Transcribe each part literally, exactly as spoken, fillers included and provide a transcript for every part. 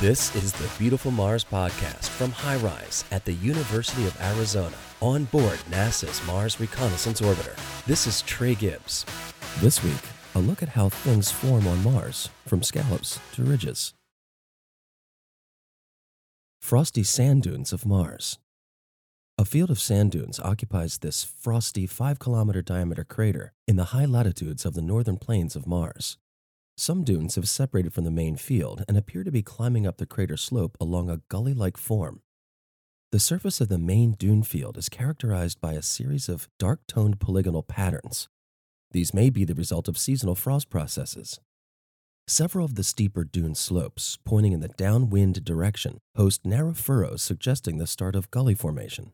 This is the Beautiful Mars Podcast from HiRISE at the University of Arizona, on board NASA's Mars Reconnaissance Orbiter. This is Trey Gibbs. This week, a look at how things form on Mars, from scallops to ridges. Frosty sand dunes of Mars. A field of sand dunes occupies this frosty five kilometer diameter crater in the high latitudes of the northern plains of Mars. Some dunes have separated from the main field and appear to be climbing up the crater slope along a gully-like form. The surface of the main dune field is characterized by a series of dark-toned polygonal patterns. These may be the result of seasonal frost processes. Several of the steeper dune slopes, pointing in the downwind direction, host narrow furrows suggesting the start of gully formation.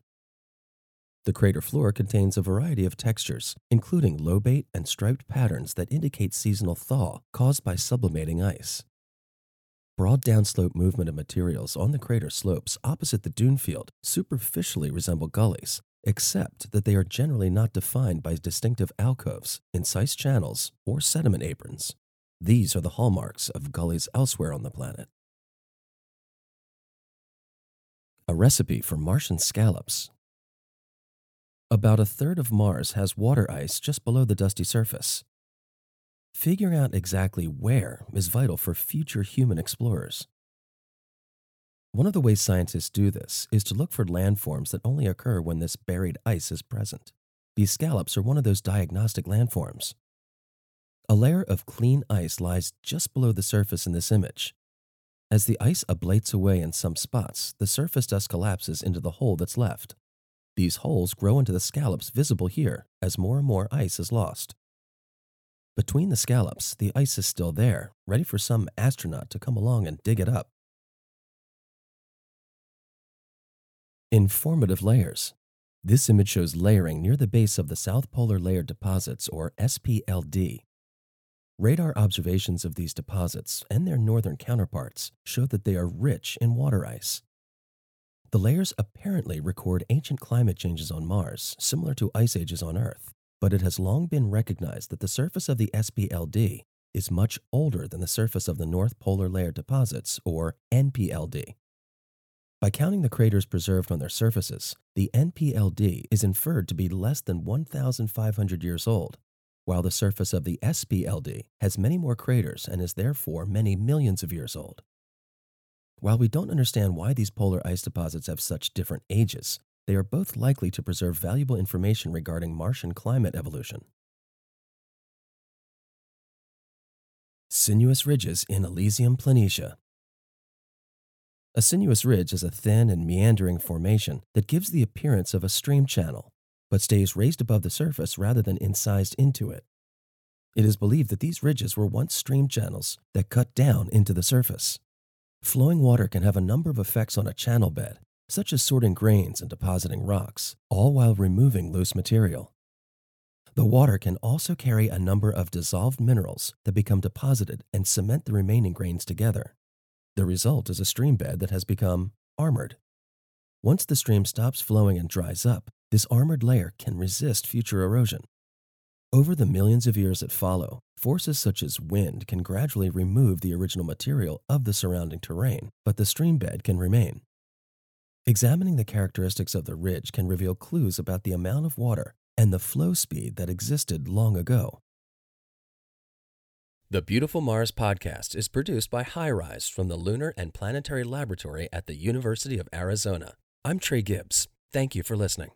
The crater floor contains a variety of textures, including lobate and striped patterns that indicate seasonal thaw caused by sublimating ice. Broad downslope movement of materials on the crater slopes opposite the dune field superficially resemble gullies, except that they are generally not defined by distinctive alcoves, incised channels, or sediment aprons. These are the hallmarks of gullies elsewhere on the planet. A recipe for Martian scallops. About a third of Mars has water ice just below the dusty surface. Figuring out exactly where is vital for future human explorers. One of the ways scientists do this is to look for landforms that only occur when this buried ice is present. These scallops are one of those diagnostic landforms. A layer of clean ice lies just below the surface in this image. As the ice ablates away in some spots, the surface dust collapses into the hole that's left. These holes grow into the scallops visible here as more and more ice is lost. Between the scallops, the ice is still there, ready for some astronaut to come along and dig it up. Informative layers. This image shows layering near the base of the South Polar Layer Deposits, or S P L D. Radar observations of these deposits and their northern counterparts show that they are rich in water ice. The layers apparently record ancient climate changes on Mars, similar to ice ages on Earth, but it has long been recognized that the surface of the S P L D is much older than the surface of the North Polar Layer Deposits, or N P L D. By counting the craters preserved on their surfaces, the N P L D is inferred to be less than one thousand five hundred years old, while the surface of the S P L D has many more craters and is therefore many millions of years old. While we don't understand why these polar ice deposits have such different ages, they are both likely to preserve valuable information regarding Martian climate evolution. Sinuous ridges in Elysium Planitia. A sinuous ridge is a thin and meandering formation that gives the appearance of a stream channel, but stays raised above the surface rather than incised into it. It is believed that these ridges were once stream channels that cut down into the surface. Flowing water can have a number of effects on a channel bed, such as sorting grains and depositing rocks, all while removing loose material. The water can also carry a number of dissolved minerals that become deposited and cement the remaining grains together. The result is a stream bed that has become armored. Once the stream stops flowing and dries up, this armored layer can resist future erosion. Over the millions of years that follow, forces such as wind can gradually remove the original material of the surrounding terrain, but the stream bed can remain. Examining the characteristics of the ridge can reveal clues about the amount of water and the flow speed that existed long ago. The Beautiful Mars Podcast is produced by HiRISE from the Lunar and Planetary Laboratory at the University of Arizona. I'm Trey Gibbs. Thank you for listening.